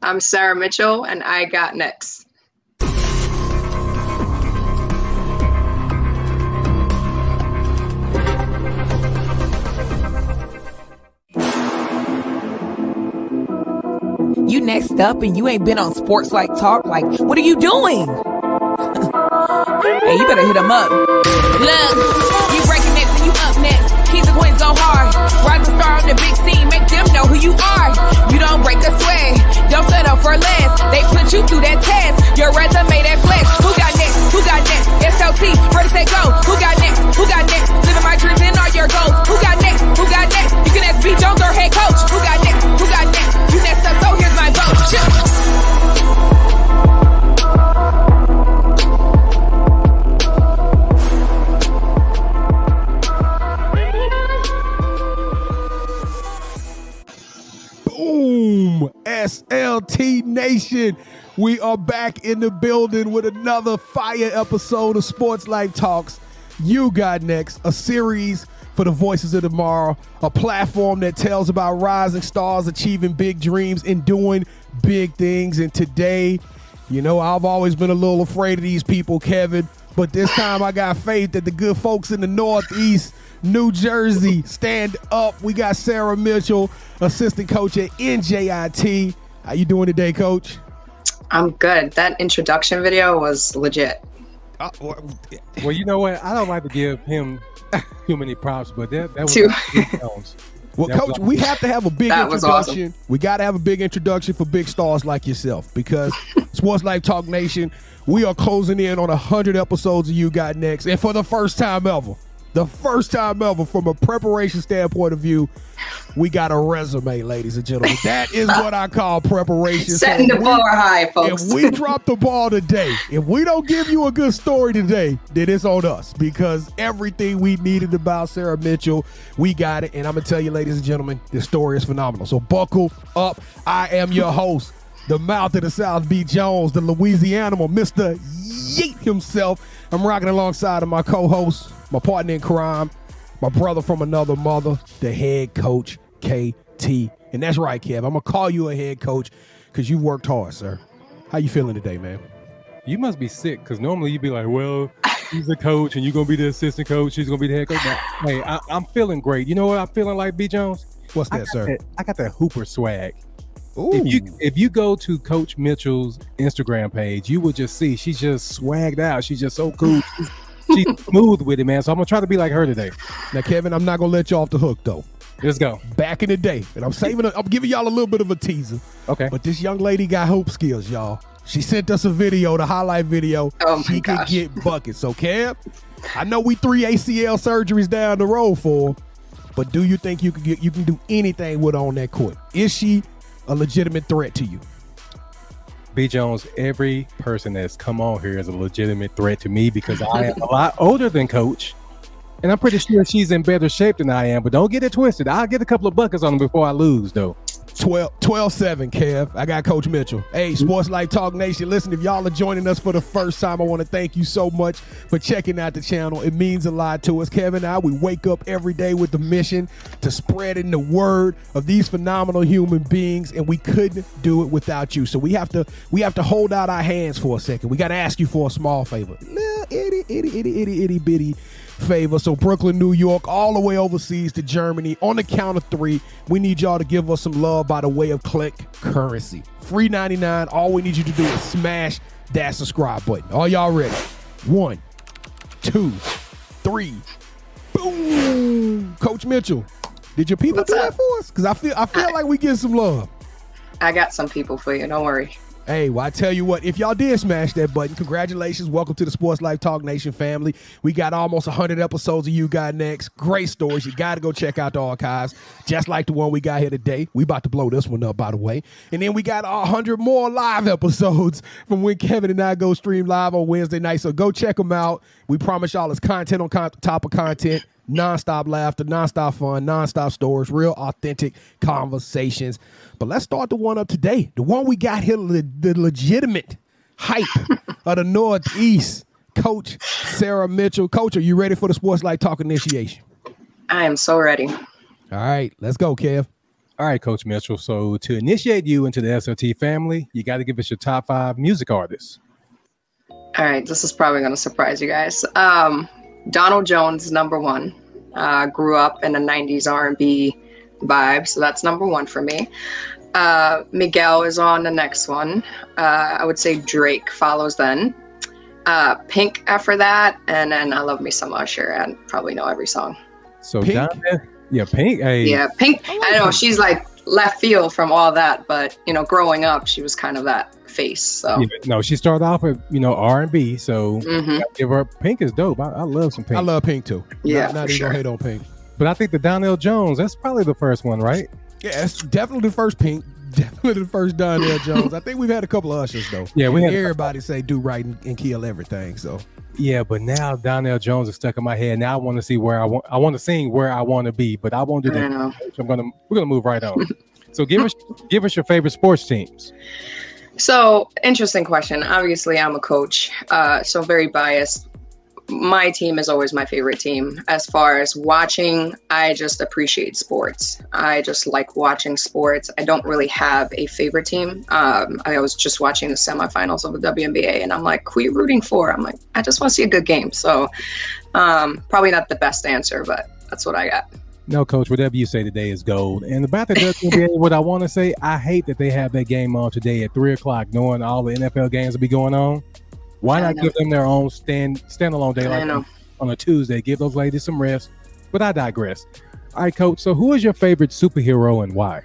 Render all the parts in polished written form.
I'm Sarah Mitchell, and I got next. You next up and you ain't been on Sports Like Talk? Like, what are you doing? Hey, you better hit him up. Look, you breaking next and you up next. Keep the coin so hard. Rise the star on the big scene. Make them know who you are. You don't break a sweat. Don't settle for less. They put you through that test. Your resume that flesh. Who got next? Who got next? SLT. Heard it say go. Who got next? Who got next? Living my dreams and all your goals. Who got next? Who got next? You can ask B. Jones or head coach. Who got next? Who got next? You next up, so here's my vote. Boom! SLT Nation, we are back in the building with another fire episode of Sports Life Talks. You Got Next, a series for the voices of tomorrow, a platform that tells about rising stars achieving big dreams and doing big things. And today, you know, I've always been a little afraid of these people, Kevin, but this time I got faith that the good folks in the Northeast, New Jersey, stand up. We got Sarah Mitchell, assistant coach at NJIT. How you doing today, coach? I'm good. That introduction video was legit. Well, you know what? I don't like to give him too many props, but that was well, that coach, was awesome. We have to have a big introduction. Awesome. We got to have a big introduction for big stars like yourself, because Sports Life Talk Nation, we are closing in on 100 episodes of You Got Next, and for the first time ever, from a preparation standpoint of view, we got a resume, ladies and gentlemen. That is what I call preparation. Setting the bar high, folks. If we drop the ball today, if we don't give you a good story today, then it's on us, because everything we needed about Sarah Mitchell, we got it. And I'm going to tell you, ladies and gentlemen, this story is phenomenal. So buckle up. I am your host, the mouth of the South, B. Jones, the Louisianimal, Mr. Yeet himself. I'm rocking alongside of my co-host, my partner in crime, my brother from another mother, the head coach, KT. And that's right, Kev. I'm going to call you a head coach because you worked hard, sir. How you feeling today, man? You must be sick, because normally you'd be like, well, he's a coach and you're going to be the assistant coach. He's going to be the head coach. But, hey, I'm feeling great. You know what I'm feeling like, B. Jones? What's that, sir? I got that Hooper swag. Ooh. If you go to Coach Mitchell's Instagram page, you will just see she's just swagged out. She's just so cool. She's smooth with it, man. So I'm going to try to be like her today. Now, Kevin, I'm not going to let you off the hook, though. Let's go. Back in the day, and I'm giving y'all a little bit of a teaser. Okay. But this young lady got hoop skills, y'all. She sent us a video, the highlight video. Oh, she could get buckets. So, Kev, I know we 3 ACL surgeries down the road for her, but do you think you can do anything with her on that court? Is she a legitimate threat to you? B. Jones, every person that's come on here is a legitimate threat to me, because I am a lot older than Coach, and I'm pretty sure she's in better shape than I am, but don't get it twisted. I'll get a couple of buckets on them before I lose, though. 12-7, Kev. I got Coach Mitchell. Hey, Sports Life Talk Nation, listen, if y'all are joining us for the first time, I want to thank you so much for checking out the channel. It means a lot to us. Kevin and I, we wake up every day with the mission to spreading the word of these phenomenal human beings, and we couldn't do it without you. So we have to hold out our hands for a second. We got to ask you for a small favor. Little itty bitty favor. So Brooklyn, New York, all the way overseas to Germany, on the count of 3, we need y'all to give us some love by the way of Click Currency. Free 99. All we need you to do is smash that subscribe button. Are y'all ready? 1, 2, 3. Boom! Coach Mitchell, did your people do that for us? Because I feel like we get some love. I got some people for you. Don't worry. Hey, well, I tell you what, if y'all did smash that button, congratulations. Welcome to the Sports Life Talk Nation family. We got almost 100 episodes of You Got Next. Great stories. You got to go check out the archives, just like the one we got here today. We about to blow this one up, by the way. And then we got 100 more live episodes from when Kevin and I go stream live on Wednesday night. So go check them out. We promise y'all it's content on top of content. Non-stop laughter, non-stop fun, non-stop stories, real authentic conversations. But let's start the one up today. The one we got here, the legitimate hype of the Northeast, Coach Sarah Mitchell. Coach, are you ready for the Sports Life Talk initiation? I am so ready. All right, let's go, Kev. All right, Coach Mitchell. So to initiate you into the SLT family, you got to give us your top 5 music artists. All right. This is probably going to surprise you guys. Donnell Jones, number 1. Grew up in the 90s R&B vibe. So that's number 1 for me. Miguel is on the next one. I would say Drake follows then. Pink after that. And then I love me some Usher, and probably know every song. So Pink. Pink. Pink. Oh. I know she's like left field from all that, but growing up, she was kind of that face. So no, she started off with R&B. So Give her Pink is dope. I love some Pink. I love Pink too. Yeah, not even hate on Pink. But I think the Donnell Jones, that's probably the first one, right? Yeah, it's definitely the first Pink. Definitely the first Donnell Jones. I think we've had a couple of Ushers though. Yeah, we had everybody say do right and kill everything. So yeah, but now Donnell Jones is stuck in my head. Now I want to see where I want to sing where I want to be, but I won't do that. We're gonna move right on. So give us your favorite sports teams. So interesting question. Obviously, I'm a coach, so very biased. My team is always my favorite team. As far as watching, I just appreciate sports. I just like watching sports. I don't really have a favorite team. I was just watching the semifinals of the WNBA, and I'm like, who are you rooting for? I'm like, I just want to see a good game. So probably not the best answer, but that's what I got. No, Coach, whatever you say today is gold. And about the WNBA, what I want to say, I hate that they have that game on today at 3 o'clock, knowing all the NFL games will be going on. Why not give them their own standalone day like on a Tuesday? Give those ladies some rest. But I digress. All right, Coach. So who is your favorite superhero and why?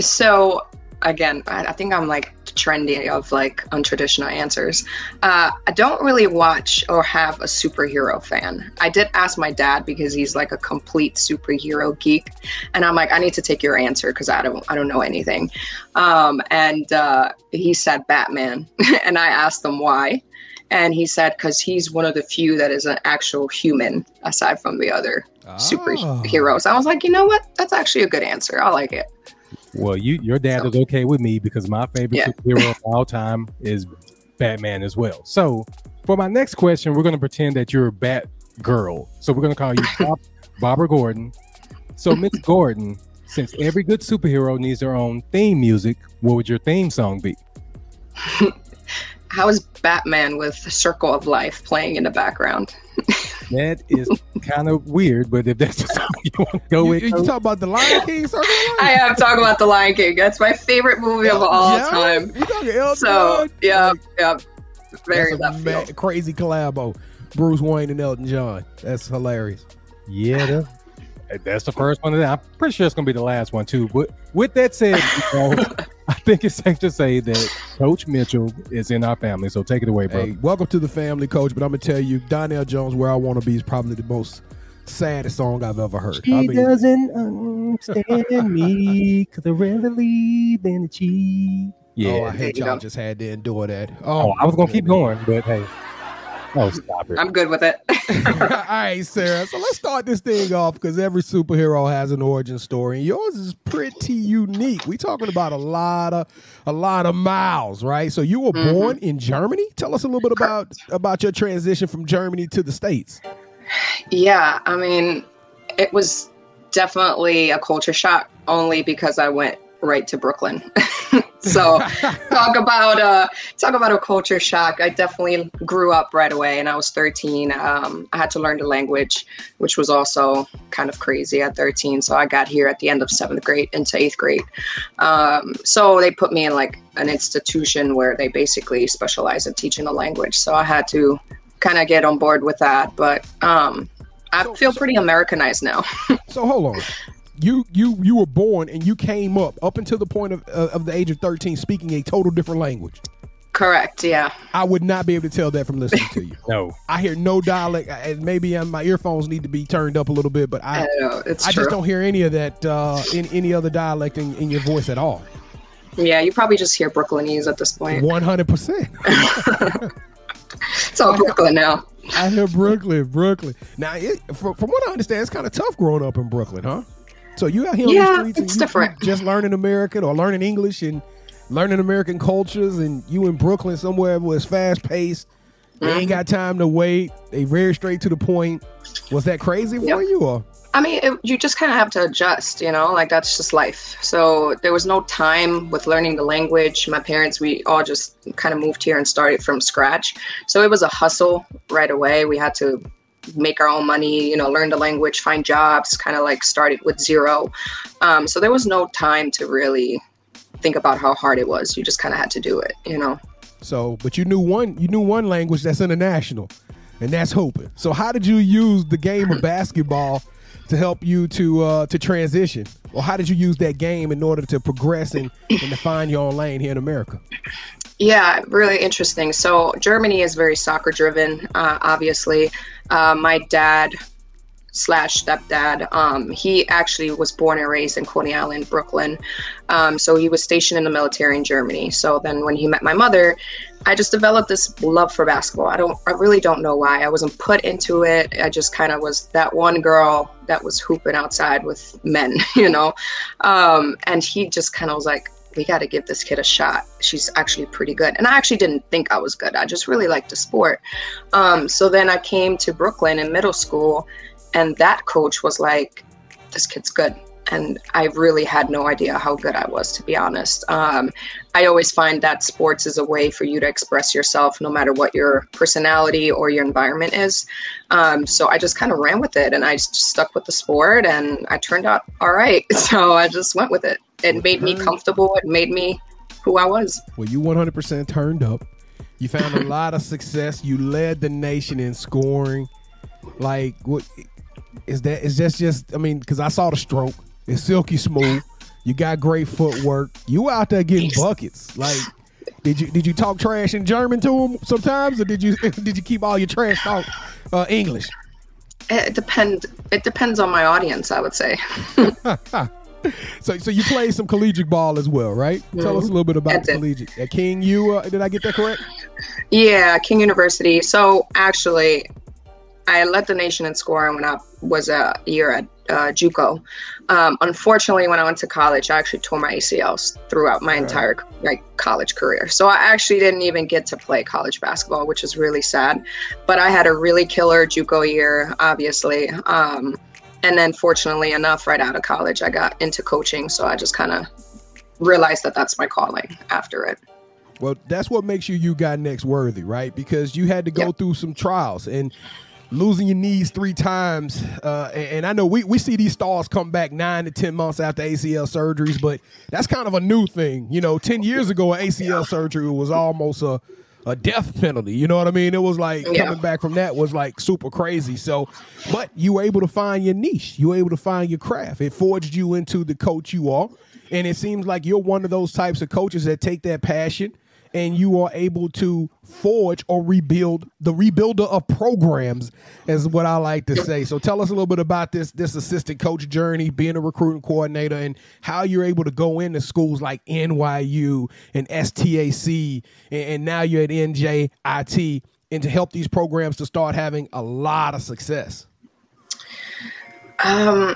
So again, I think I'm like trendy of like untraditional answers. I don't really watch or have a superhero fan. I did ask my dad because he's like a complete superhero geek, and I'm like, I need to take your answer because I don't know anything. And he said Batman, and I asked him why, and he said because he's one of the few that is an actual human aside from the other superheroes. I was like, you know what? That's actually a good answer. I like it. Well, your dad is okay with me because my favorite superhero of all time is Batman as well. So for my next question, we're going to pretend that you're a Batgirl. So we're going to call you Barbara Gordon. So Miss Gordon, since every good superhero needs their own theme music, what would your theme song be? How is Batman with Circle of Life playing in the background? That is kind of weird, but if that's the song you want to go with. You talk about The Lion King? I am talking about The Lion King. That's my favorite movie of all time. You talking Elton John? Yeah. Very left field. Crazy collabo. Bruce Wayne and Elton John. That's hilarious. Yeah, that's the first one. I'm pretty sure it's going to be the last one, too. But with that said, I think it's safe to say that Coach Mitchell is in our family. So take it away, bro. Hey, welcome to the family, Coach. But I'm going to tell you, Donnell Jones, Where I Want to Be, is probably the most saddest song I've ever heard. She doesn't understand me because I rather leave than a cheat. Yeah. Oh, I hate y'all just had to endure that. Oh, I was going to keep going, but hey. Oh, stop it. I'm good with it. All right, Sarah. So let's start this thing off because every superhero has an origin story. And yours is pretty unique. We're talking about a lot of miles, right? So you were born in Germany. Tell us a little bit about your transition from Germany to the States. Yeah, I mean, it was definitely a culture shock only because I went right to Brooklyn. So talk about a culture shock. I definitely grew up right away, and I was 13. I had to learn the language, which was also kind of crazy at 13. So I got here at the end of 7th grade into 8th grade. So they put me in like an institution where they basically specialize in teaching the language. So I had to kind of get on board with that. But I feel pretty Americanized now. So hold on. You were born and you came up until the point of the age of 13 speaking a total different language. Correct, yeah. I would not be able to tell that from listening to you. No. I hear no dialect. Maybe my earphones need to be turned up a little bit, but I just don't hear any of that in any other dialect in your voice at all. Yeah, you probably just hear Brooklynese at this point. 100%. It's all Brooklyn now. I hear Brooklyn. Now, from what I understand, it's kind of tough growing up in Brooklyn, huh? So you out here on the streets and different. Just learning American or learning English and learning American cultures, and you in Brooklyn somewhere where it's fast paced. They ain't got time to wait. They very straight to the point. Was that crazy for you? Or? I mean, you just kind of have to adjust, you know, like that's just life. So there was no time with learning the language. My parents, we all just kind of moved here and started from scratch. So it was a hustle right away. We had to make our own money, you know, learn the language, find jobs, kind of like started with zero. So there was no time to really think about how hard it was. You just kind of had to do it, you know. So, but you knew one language that's international, and that's hooping. So how did you use the game of basketball to help you to transition? Or how did you use that game in order to progress and to find your own lane here in America? Yeah, really interesting. So Germany is very soccer driven, obviously. My dad slash stepdad, he actually was born and raised in Coney Island, Brooklyn. So he was stationed in the military in Germany. So then when he met my mother, I just developed this love for basketball. I really don't know why. I wasn't put into it. I just kind of was that one girl that was hooping outside with men, you know? And he just kind of was like, we got to give this kid a shot. She's actually pretty good. And I actually didn't think I was good. I just really liked the sport. So then I came to Brooklyn in middle school, and that coach was like, this kid's good. And I really had no idea how good I was, to be honest. I always find that sports is a way for you to express yourself, no matter what your personality or your environment is. So I just kind of ran with it, and I stuck with the sport, and I turned out all right. So I just went with it. It made me comfortable. It made me who I was. Well, you 100% turned up. You found a lot of success. You led the nation in scoring. Like, what is that? Is that just, I mean, because I saw the stroke. It's silky smooth. You got great footwork. You out there getting buckets. Like, did you talk trash in German to them sometimes, or did you keep all your trash talk English? It depends on my audience, I would say. So you played some collegiate ball as well, right? Mm-hmm. Tell us a little bit about the collegiate. At King U, did I get that correct? Yeah, King University. So actually, I led the nation in scoring when I was a year at JUCO. Unfortunately, when I went to college, I actually tore my ACLs throughout my entire college career. So I actually didn't even get to play college basketball, which is really sad. But I had a really killer JUCO year, obviously. And then fortunately enough, right out of college, I got into coaching. So I just kind of realized that that's my calling after it. Well, that's what makes you Got Next worthy, right? Because you had to go through some trials and losing your knees 3 times. And I know we see these stars come back 9 to 10 months after ACL surgeries, but that's kind of a new thing. You know, 10 years ago, an ACL surgery was almost a death penalty. You know what I mean? It was like coming back from that was like super crazy. So, but you were able to find your niche. You were able to find your craft. It forged you into the coach you are. And it seems like you're one of those types of coaches that take that passion, and you are able to forge or rebuild, the rebuilder of programs is what I like to say. So tell us a little bit about this assistant coach journey, being a recruiting coordinator, and how you're able to go into schools like NYU and STAC, and now you're at NJIT, and to help these programs to start having a lot of success. You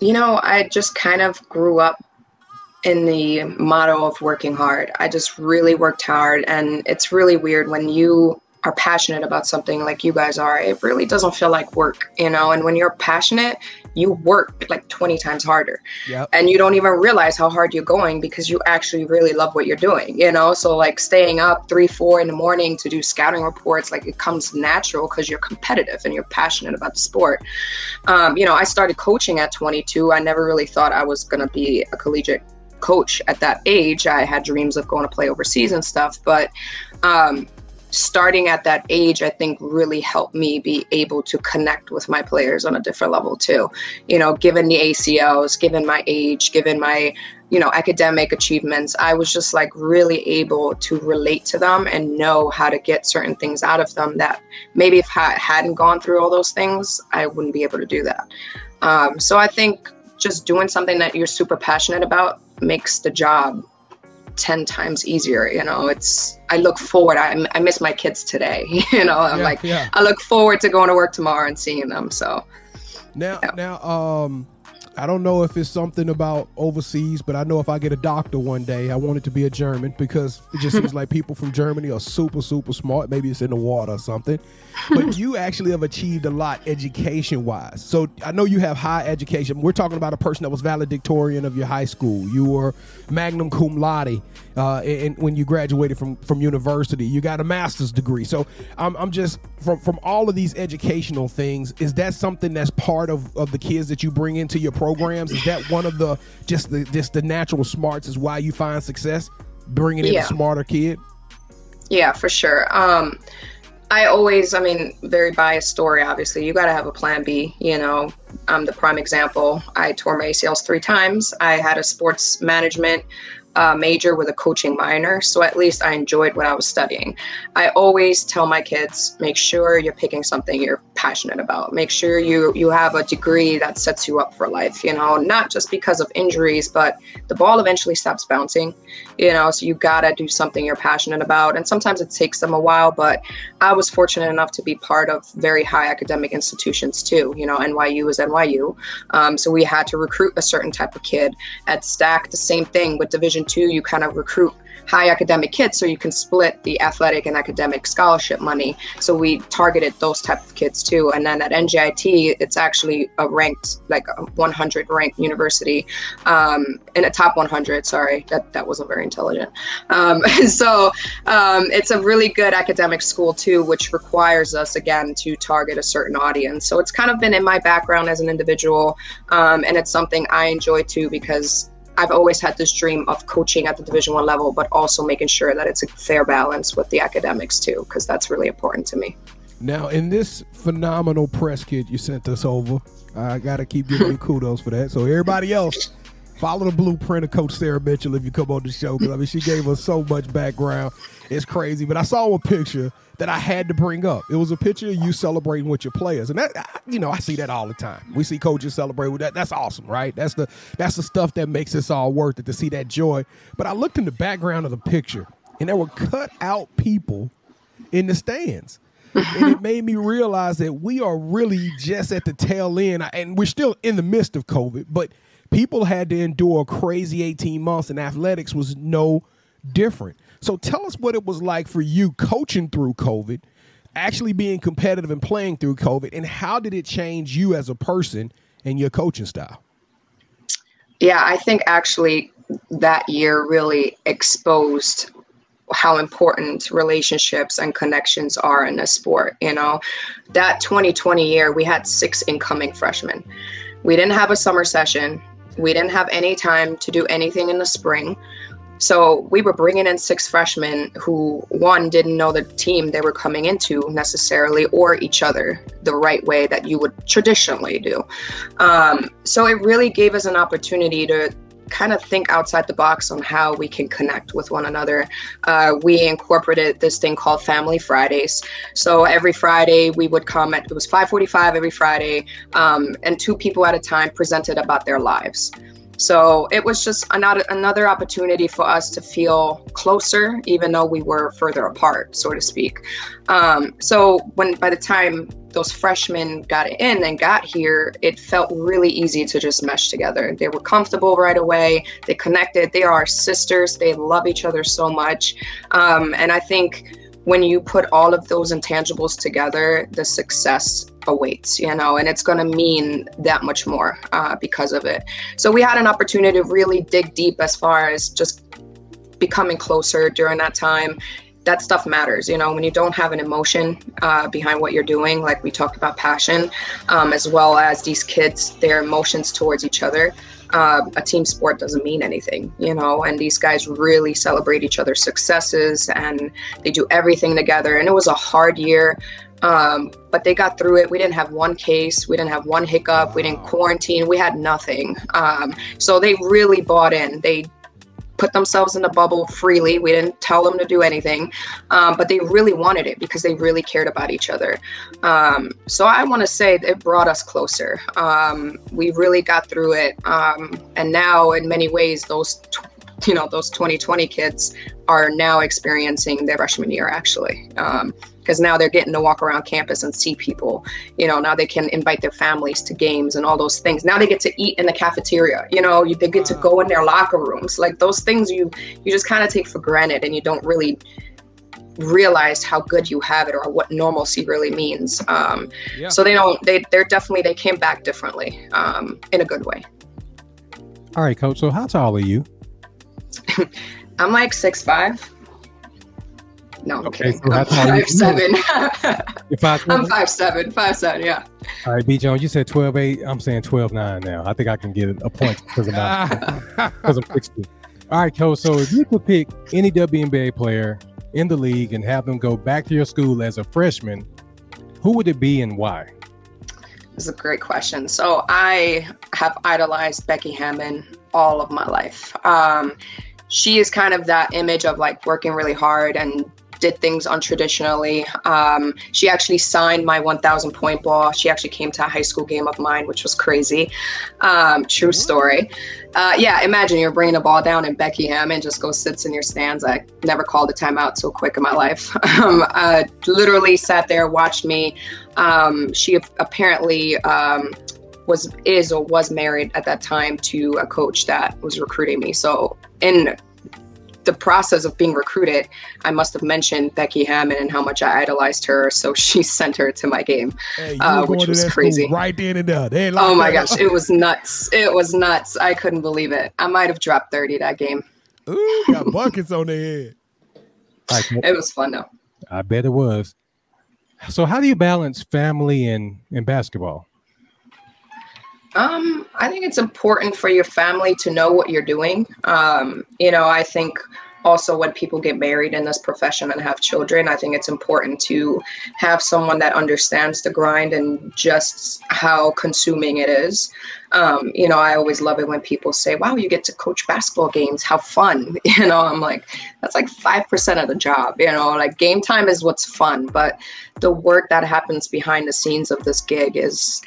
know, I just kind of grew up in the motto of working hard. I just really worked hard, and it's really weird when you are passionate about something like you guys are, it really doesn't feel like work, you know? And when you're passionate, you work like 20 times harder. Yep. And you don't even realize how hard you're going because you actually really love what you're doing, you know? So like staying up 3-4 in the morning to do scouting reports, like it comes natural because you're competitive and you're passionate about the sport. You know, I started coaching at 22. I never really thought I was gonna be a collegiate coach at that age. I had dreams of going to play overseas and stuff, but starting at that age, I think really helped me be able to connect with my players on a different level too. You know, given the ACLs, given my age, given my, you know, academic achievements, I was just like really able to relate to them and know how to get certain things out of them that maybe if I hadn't gone through all those things, I wouldn't be able to do that. So I think just doing something that you're super passionate about makes the job 10 times easier. You know, it's, I look forward. I miss my kids today. You know, I look forward to going to work tomorrow and seeing them. So now, I don't know if it's something about overseas, but I know if I get a doctor one day, I want it to be a German, because it just seems like people from Germany are super, super smart. Maybe it's in the water or something. But you actually have achieved a lot education-wise. So I know you have high education. We're talking about a person that was valedictorian of your high school. You were magna cum laude when you graduated from university. You got a master's degree. So I'm just, from all of these educational things, is that something that's part of the kids that you bring into your programs? Is that one of the just the natural smarts is why you find success, bringing in a smarter kid? Yeah, for sure. Very biased story, obviously. You got to have a plan B, you know. I'm the prime example. I tore my ACLs 3 times. I had a sports management major with a coaching minor, so at least I enjoyed what I was studying. I always tell my kids, make sure you're picking something you're passionate about. Make sure you have a degree that sets you up for life, you know, not just because of injuries, but the ball eventually stops bouncing, you know, so you gotta do something you're passionate about. And sometimes it takes them a while, but I was fortunate enough to be part of very high academic institutions too, you know. NYU is NYU. So we had to recruit a certain type of kid. At Stack, the same thing with Division II, you kind of recruit high academic kids so you can split the athletic and academic scholarship money. So we targeted those type of kids too. And then at NJIT, it's actually a ranked, like a 100 ranked university, in a top 100, sorry, that wasn't very intelligent. So it's a really good academic school too, which requires us again to target a certain audience. So it's kind of been in my background as an individual, and it's something I enjoy too, because I've always had this dream of coaching at the Division I level, but also making sure that it's a fair balance with the academics too, because that's really important to me. Now, in this phenomenal press kit you sent us over, I got to keep giving you kudos for that. So everybody else, follow the blueprint of Coach Sarah Mitchell if you come on the show, because I mean, she gave us so much background. It's crazy. But I saw a picture that I had to bring up. It was a picture of you celebrating with your players. And that, you know, I see that all the time. We see coaches celebrate with that. That's awesome, right? That's the stuff that makes us all worth it, to see that joy. But I looked in the background of the picture, and there were cut out people in the stands. And it made me realize that we are really just at the tail end, and we're still in the midst of COVID, but people had to endure a crazy 18 months, and athletics was no different. So tell us what it was like for you coaching through COVID, actually being competitive and playing through COVID, and how did it change you as a person and your coaching style? Yeah, I think actually that year really exposed how important relationships and connections are in a sport. You know, that 2020 year, we had 6 incoming freshmen. We didn't have a summer session. We didn't have any time to do anything in the spring. So we were bringing in 6 freshmen who, one, didn't know the team they were coming into necessarily, or each other, the right way that you would traditionally do. So it really gave us an opportunity to kind of think outside the box on how we can connect with one another. We incorporated this thing called Family Fridays. So every Friday we would come at, it was 5:45 every Friday, and 2 people at a time presented about their lives. So it was just another opportunity for us to feel closer, even though we were further apart, so to speak. So by the time those freshmen got in and got here, it felt really easy to just mesh together. They were comfortable right away. They connected. They are sisters. They love each other so much. And I think when you put all of those intangibles together, the success awaits, you know, and it's going to mean that much more because of it. So we had an opportunity to really dig deep as far as just becoming closer during that time. That stuff matters, you know, when you don't have an emotion behind what you're doing, like we talked about passion, as well as these kids, their emotions towards each other. A team sport doesn't mean anything, you know, and these guys really celebrate each other's successes and they do everything together. And it was a hard year, but they got through it. We didn't have one case. We didn't have one hiccup. We didn't quarantine. We had nothing. So they really bought in. They put themselves in the bubble freely. We didn't tell them to do anything, but they really wanted it because they really cared about each other. So I want to say it brought us closer. We really got through it. And now in many ways, those 2020 kids are now experiencing their freshman year, actually. because now they're getting to walk around campus and see people. You know, now they can invite their families to games and all those things. Now they get to eat in the cafeteria, you know, they get to go in their locker rooms. Like those things you just kind of take for granted, and you don't really realize how good you have it or what normalcy really means. So they came back differently, in a good way. All right, Coach, so how tall are you? I'm like 6'5". No, okay, I'm kidding. So I'm 5'7". You're 5'7"? I'm 5'7", 5'7", yeah. All right, B. Jones, you said 12'8". I'm saying 12'9" now. I think I can get a point because I'm 60. All right, Coach, so if you could pick any WNBA player in the league and have them go back to your school as a freshman, who would it be and why? This is a great question. So I have idolized Becky Hammond all of my life. She is kind of that image of like working really hard and did things untraditionally. She actually signed my 1,000-point ball. She actually came to a high school game of mine, which was crazy. True story. Imagine you're bringing the ball down and Becky Hammond just goes sits in your stands. I never called a timeout so quick in my life. Literally sat there, watched me. She apparently was married at that time to a coach that was recruiting me. So in the process of being recruited, I must have mentioned Becky Hammond and how much I idolized her, so she sent her to my game, which was crazy. Right then and there. Oh my gosh, it was nuts. I couldn't believe it. I might have dropped 30 that game. Ooh, got buckets on their head. It was fun though. I bet it was. So how do you balance family and basketball? I think it's important for your family to know what you're doing. I think also when people get married in this profession and have children, I think it's important to have someone that understands the grind and just how consuming it is. I always love it when people say, wow, you get to coach basketball games. How fun. I'm like, that's like 5% of the job, like game time is what's fun. But the work that happens behind the scenes of this gig is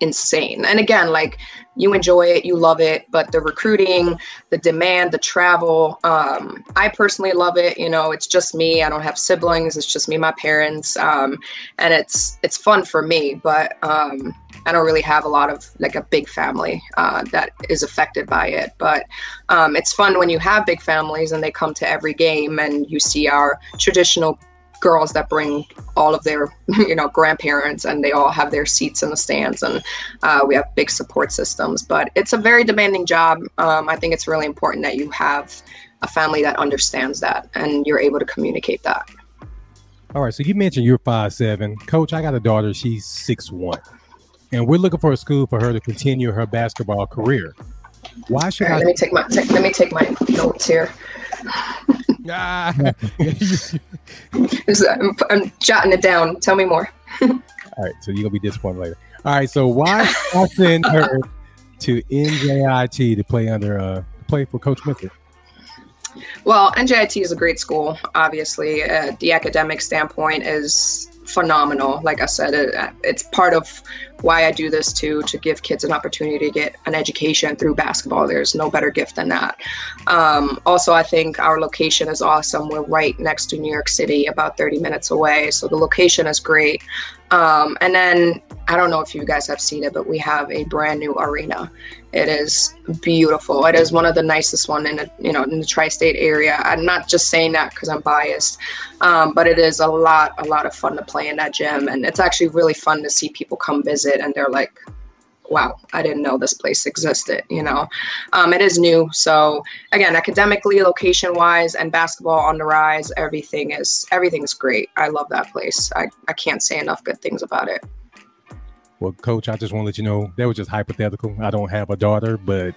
insane. And again, like you enjoy it, you love it, but the recruiting, the demand, the travel, I personally love it. It's just me. I don't have siblings. It's just me, my parents. And it's fun for me, but I don't really have a lot of like a big family that is affected by it. But it's fun when you have big families and they come to every game and you see our traditional girls that bring all of their, grandparents, and they all have their seats in the stands, and we have big support systems, but it's a very demanding job. I think it's really important that you have a family that understands that and you're able to communicate that. All right. So you mentioned you're 5'7". Coach, I got a daughter. She's 6'1", and we're looking for a school for her to continue her basketball career. Why should I? Let me take my notes here. I'm jotting it down. Tell me more. All right, so you're gonna be disappointed later. All right, so why I send her to NJIT to play play for Coach Mitchell? Well, NJIT is a great school. Obviously, the academic standpoint is phenomenal. Like I said, it's part of why I do this too, to give kids an opportunity to get an education through basketball. There's no better gift than that. Also, I think our location is awesome. We're right next to New York City, about 30 minutes away. So the location is great. And then I don't know if you guys have seen it, but we have a brand new arena. It is beautiful. It is one of the nicest one in the tri-state area. I'm not just saying that because I'm biased, but it is a lot of fun to play in that gym. And it's actually really fun to see people come visit and they're like, wow, I didn't know this place existed, It is new. So again, academically, location wise, and basketball on the rise, everything's great. I love that place. I can't say enough good things about it. Well, Coach, I just want to let you know that was just hypothetical. I don't have a daughter, but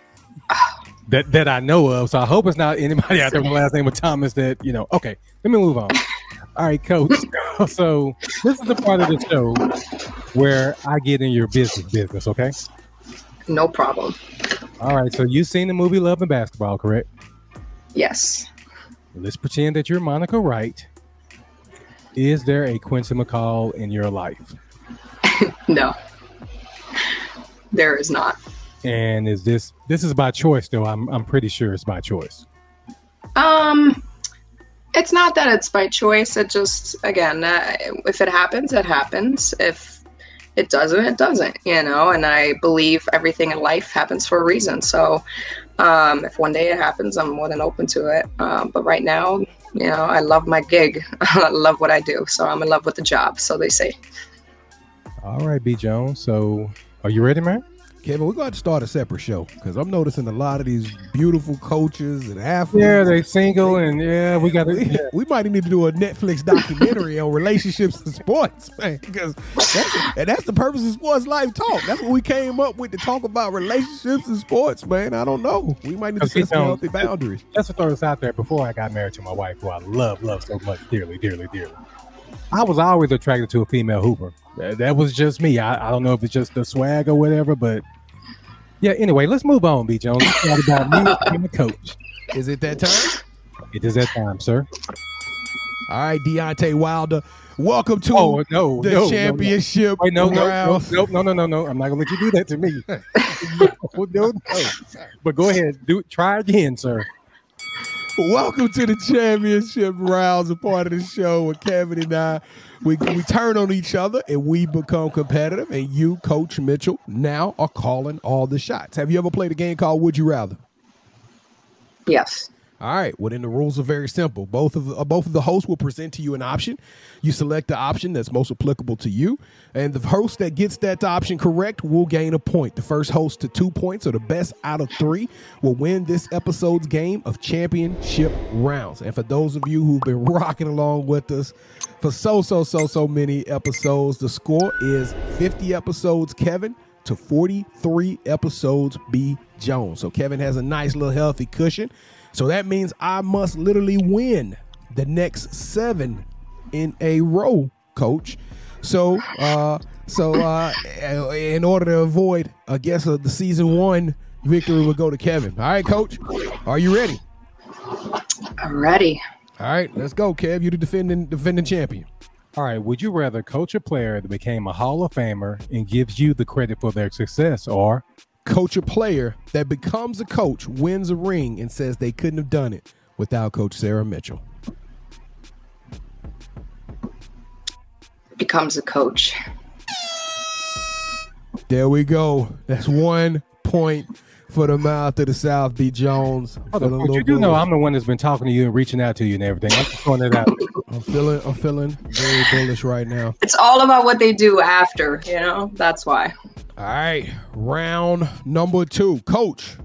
that I know of. So I hope it's not anybody out there with the last name of Thomas that, okay, let me move on. All right, Coach. So this is the part of the show where I get in your business, okay? No problem. All right, so you've seen the movie Love and Basketball, correct? Yes. Let's pretend that you're Monica Wright. Is there a Quincy McCall in your life? No, there is not. And is this is by choice, though? I'm pretty sure it's by choice. It's not that it's by choice. It just, again, if it happens, it happens. If it doesn't, it doesn't, you know? And I believe everything in life happens for a reason. So if one day it happens, I'm more than open to it. But right now, you know, I love my gig. I love what I do. So I'm in love with the job, so they say. All right, B. Jones. So are you ready, man? Kevin, we're going to start a separate show because I'm noticing a lot of these beautiful coaches and athletes. Yeah, they're single, and yeah, we got to. Yeah. We might need to do a Netflix documentary on relationships and sports, man, because that's the purpose of Sports Life Talk. That's what we came up with, to talk about relationships and sports, man. I don't know. We might need to set some healthy boundaries. That's what throws out there. Before I got married to my wife, who I love so much, dearly, dearly, dearly, I was always attracted to a female hooper. That was just me. I don't know if it's just the swag or whatever, but yeah, anyway, let's move on, B. Jones. Let's talk about me and the coach. Is it that time? It is that time, sir. All right, Deontay Wilder, welcome to championship. No. I'm not going to let you do that to me. But go ahead. Try again, sir. Welcome to the championship rounds, a part of the show where Kevin and I, we turn on each other and we become competitive. And you, Coach Mitchell, now are calling all the shots. Have you ever played a game called Would You Rather? Yes. All right. Well, then the rules are very simple. Both of the hosts will present to you an option. You select the option that's most applicable to you. And the host that gets that option correct will gain a point. The first host to 2 points, or the best out of three, will win this episode's game of championship rounds. And for those of you who've been rocking along with us for so many episodes, the score is 50 episodes, Kevin, to 43 episodes, B. Jones. So Kevin has a nice little healthy cushion. So that means I must literally win the next 7 in a row, Coach. So in order to avoid, I guess, the season 1 victory will go to Kevin. All right, Coach, are you ready? I'm ready. All right, let's go, Kev. You're the defending champion. All right, would you rather coach a player that became a Hall of Famer and gives you the credit for their success, or coach a player that becomes a coach, wins a ring, and says they couldn't have done it without Coach Sarah Mitchell? Becomes a coach. There we go. That's 1 point for the mouth of the South, B. Jones. But you do know I'm the one that's been talking to you and reaching out to you and everything. I'm just throwing it out. I'm feeling very bullish right now. It's all about what they do after, you know? That's why. All right, round number 2. Coach,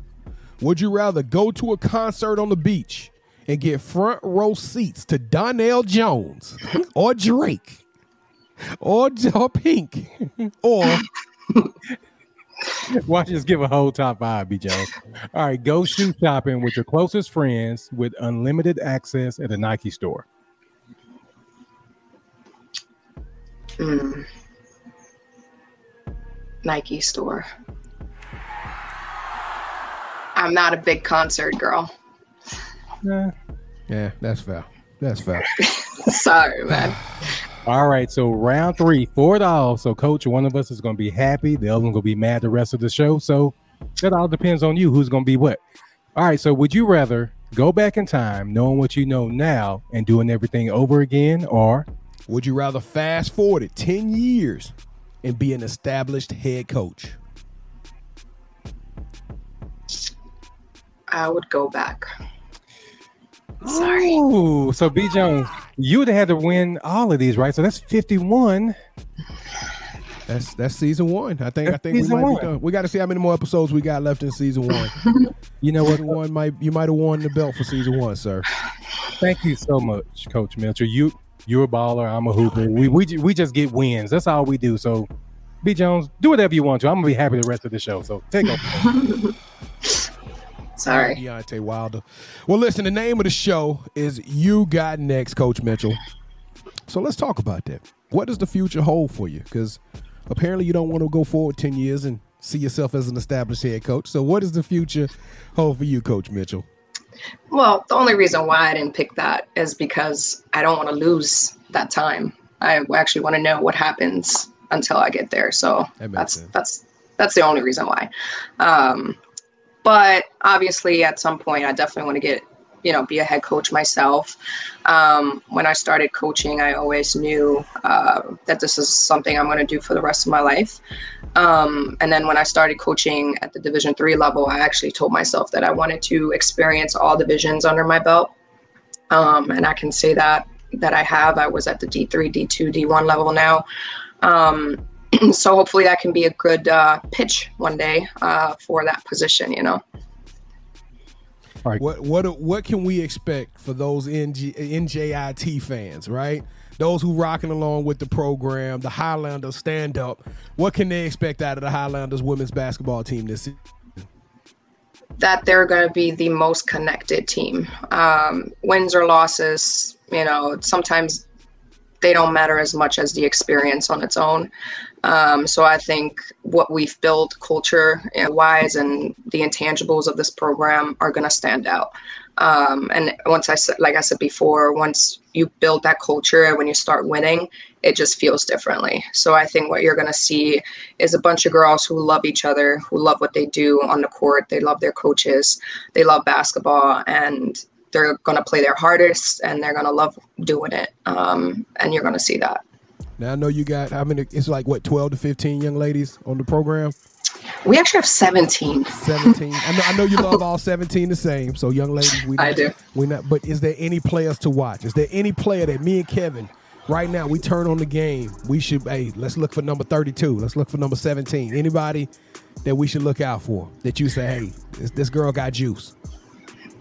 would you rather go to a concert on the beach and get front row seats to Donnell Jones or Drake or Pink or... Watch us give a whole top 5, B. Jones. All right, go shoe shopping with your closest friends with unlimited access at a Nike store. Nike store. I'm not a big concert girl. Yeah, that's fair. Sorry, man. All right, so round 3, for it all. So, Coach, one of us is going to be happy. The other one's going to be mad the rest of the show. So that all depends on you, who's going to be what. All right, so would you rather go back in time knowing what you know now and doing everything over again, or would you rather fast forward it 10 years and be an established head coach? I would go back. Sorry. Ooh, so B. Jones, you would have had to win all of these, right? So that's 51. That's season 1. I think we might be done. We got to see how many more episodes we got left in season 1. You know what? You might have won the belt for season 1, sir. Thank you so much, Coach Mitchell. You're a baller. I'm a hooper. We just get wins. That's all we do. So, B. Jones, do whatever you want to. I'm gonna be happy the rest of the show. So take over. Sorry, Deontay Wilder. Well, listen, the name of the show is You Got Next, Coach Mitchell. So let's talk about that. What does the future hold for you? Because apparently you don't want to go forward 10 years and see yourself as an established head coach. So what does the future hold for you, Coach Mitchell? Well, the only reason why I didn't pick that is because I don't want to lose that time. I actually want to know what happens until I get there. So that's the only reason why. But obviously, at some point, I definitely want to get you know, be a head coach myself. When I started coaching, I always knew that this is something I'm going to do for the rest of my life. And then when I started coaching at the Division III level, I actually told myself that I wanted to experience all divisions under my belt. And I can say that I have. I was at the D3, D2, D1 level now. So hopefully that can be a good pitch one day for that position, you know. All right. What can we expect for those NJIT fans, right? Those who rocking along with the program, the Highlanders stand up. What can they expect out of the Highlanders women's basketball team this season? That they're going to be the most connected team. Wins or losses, you know, sometimes they don't matter as much as the experience on its own. So I think what we've built culture-wise and the intangibles of this program are going to stand out. And once like I said before, once you build that culture, when you start winning, it just feels differently. So I think what you're going to see is a bunch of girls who love each other, who love what they do on the court. They love their coaches. They love basketball, and they're going to play their hardest, and they're going to love doing it. And you're going to see that. Now, I know you got, I mean, it's like, what, 12 to 15 young ladies on the program? We actually have 17. 17. I know you love all 17 the same. So, young ladies, we not, I do. We not. But is there any players to watch? Is there any player that me and Kevin, right now, we turn on the game, we should, hey, let's look for number 32. Let's look for number 17. Anybody that we should look out for that you say, hey, this girl got juice?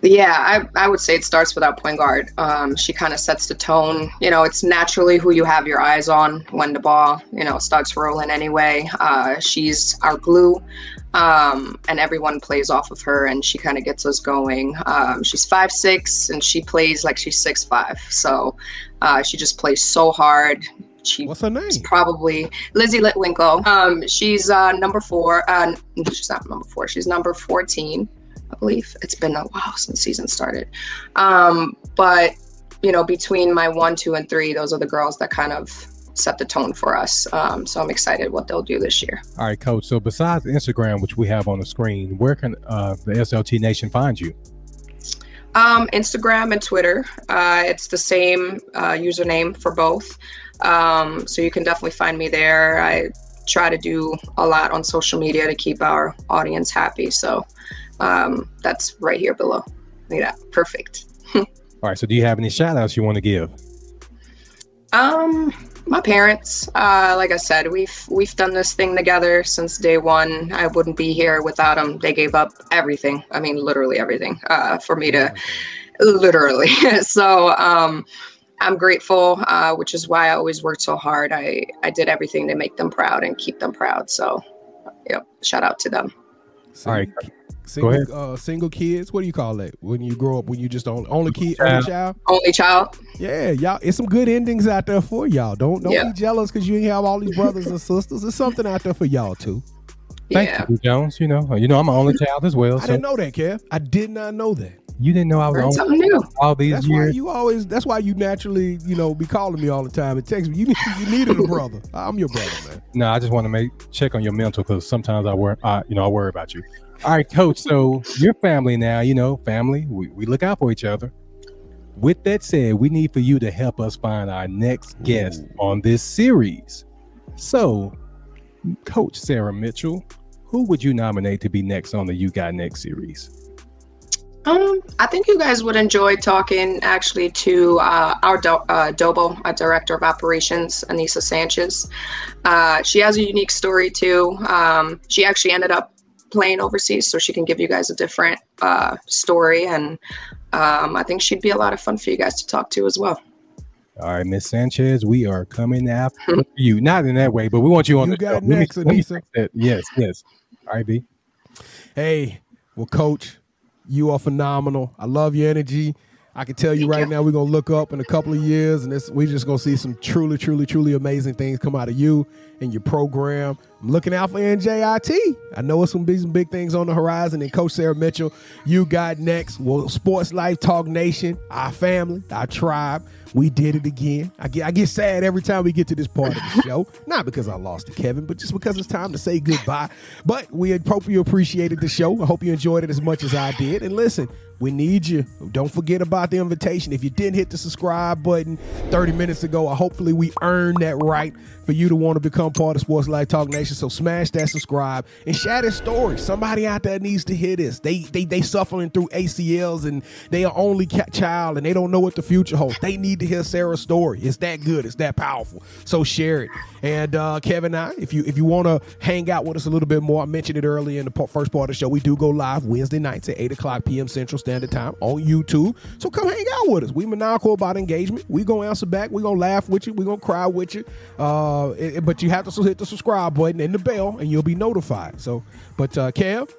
Yeah, I would say it starts with our point guard. She kind of sets the tone. You know, it's naturally who you have your eyes on when the ball, you know, starts rolling anyway. She's our glue, and everyone plays off of her, and she kind of gets us going. She's 5'6", and she plays like she's 6'5". So she just plays so hard. What's her name? Probably Lizzie Litwinkle. She's number 4. She's not number 4. She's number 14. I believe it's been a while since season started, but you know, between my 1, 2, and 3, those are the girls that kind of set the tone for us. So I'm excited what they'll do this year. All right, Coach. So besides Instagram, which we have on the screen, where can the SLT Nation find you? Instagram and Twitter. It's the same username for both. So you can definitely find me there. I try to do a lot on social media to keep our audience happy. So. That's right here below. Look at that. Perfect. All right. So do you have any shout outs you want to give? My parents, like I said, we've done this thing together since day one. I wouldn't be here without them. They gave up everything. I mean, literally everything, for me to literally. So, I'm grateful, which is why I always worked so hard. I did everything to make them proud and keep them proud. So yep, shout out to them. All right. Single kids, what do you call it when you grow up, when you just only child? Yeah, y'all, it's some good endings out there for y'all. Don't be jealous because you have all these brothers and sisters. There's something out there for y'all too. Thank you, Jones. You know I'm an only child as well. I didn't know that, Kev. I did not know that. You didn't know I was only something new all these years. That's why you naturally, you know, be calling me all the time and text me. You needed a brother. I'm your brother, man. No, I just want to check on your mental because sometimes I worry about you. All right, Coach, so your family now, you know, family, we look out for each other. With that said, we need for you to help us find our next guest on this series. So, Coach Sarah Mitchell, who would you nominate to be next on the You Got Next series? I think you guys would enjoy talking, actually, to our Dobo, our Director of Operations, Anisa Sanchez. She has a unique story, too. She actually ended up playing overseas, so she can give you guys a different story, and I think she'd be a lot of fun for you guys to talk to as well. All right, Miss Sanchez, we are coming after you, not in that way, but we want you on you the got show. Next, Anisa. Yes. All right, B. Hey, well, Coach, you are phenomenal. I love your energy. I can tell you right now, we're gonna look up in a couple of years, and we're just gonna see some truly, truly, truly amazing things come out of you and your program. I'm looking out for NJIT. I know it's gonna be some big things on the horizon. And Coach Sarah Mitchell, You Got Next. Well, Sports Life Talk Nation, our family, our tribe. We did it again. I get sad every time we get to this part of the show. Not because I lost to Kevin, but just because it's time to say goodbye. But we hope you appreciated the show. I hope you enjoyed it as much as I did. And listen, We need you. Don't forget about the invitation. If you didn't hit the subscribe button 30 minutes ago, hopefully we earned that right for you to want to become part of Sports Life Talk Nation. So smash that subscribe and share this story. Somebody out there needs to hear this. They suffering through ACLs and they are only child and they don't know what the future holds. They need to hear Sarah's story. It's that good. It's that powerful. So share it. And Kevin and I, if you want to hang out with us a little bit more, I mentioned it earlier in the first part of the show, we do go live Wednesday nights at 8 o'clock p.m. Central Standard Time on YouTube. So come hang out with us. We maniacal about engagement. We going to answer back. We going to laugh with you. We going to cry with you. But you have to hit the subscribe button and the bell, and you'll be notified. So, but Kev,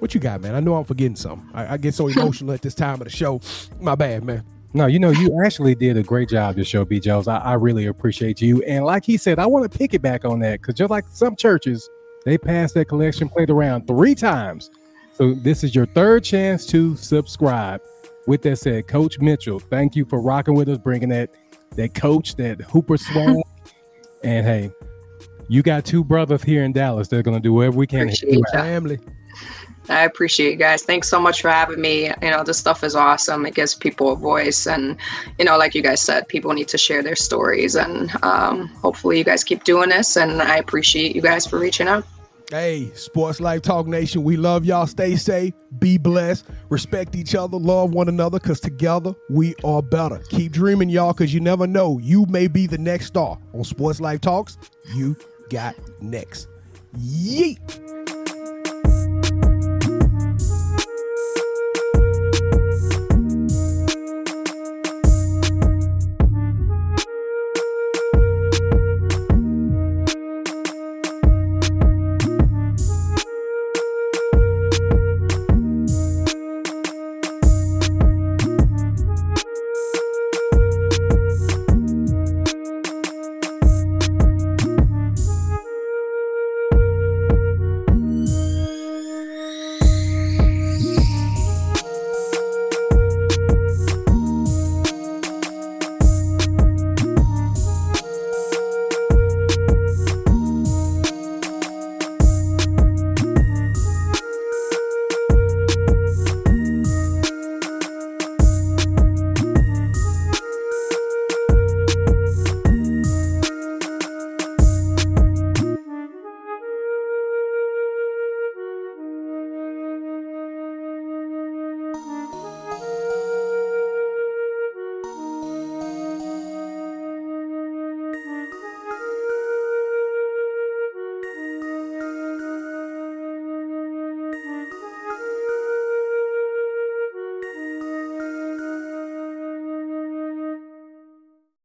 what you got, man? I know I'm forgetting something. I get so emotional at this time of the show. My bad, man. No, you actually did a great job this show, B. Jones. I really appreciate you. And like he said, I want to piggyback on that because just like some churches, they passed that collection plate around 3 times. So this is your 3rd chance to subscribe. With that said, Coach Mitchell, thank you for rocking with us, bringing that coach, that Hooper swag. And hey, you got 2 brothers here in Dallas. They're going to do whatever we can. Family. I appreciate you guys. Thanks so much for having me. This stuff is awesome. It gives people a voice. And, like you guys said, people need to share their stories. And hopefully you guys keep doing this. And I appreciate you guys for reaching out. Hey, Sports Life Talk Nation, we love y'all. Stay safe, be blessed, respect each other, love one another, because together we are better. Keep dreaming, y'all, because you never know. You may be the next star. On Sports Life Talks, you got next. Yeet.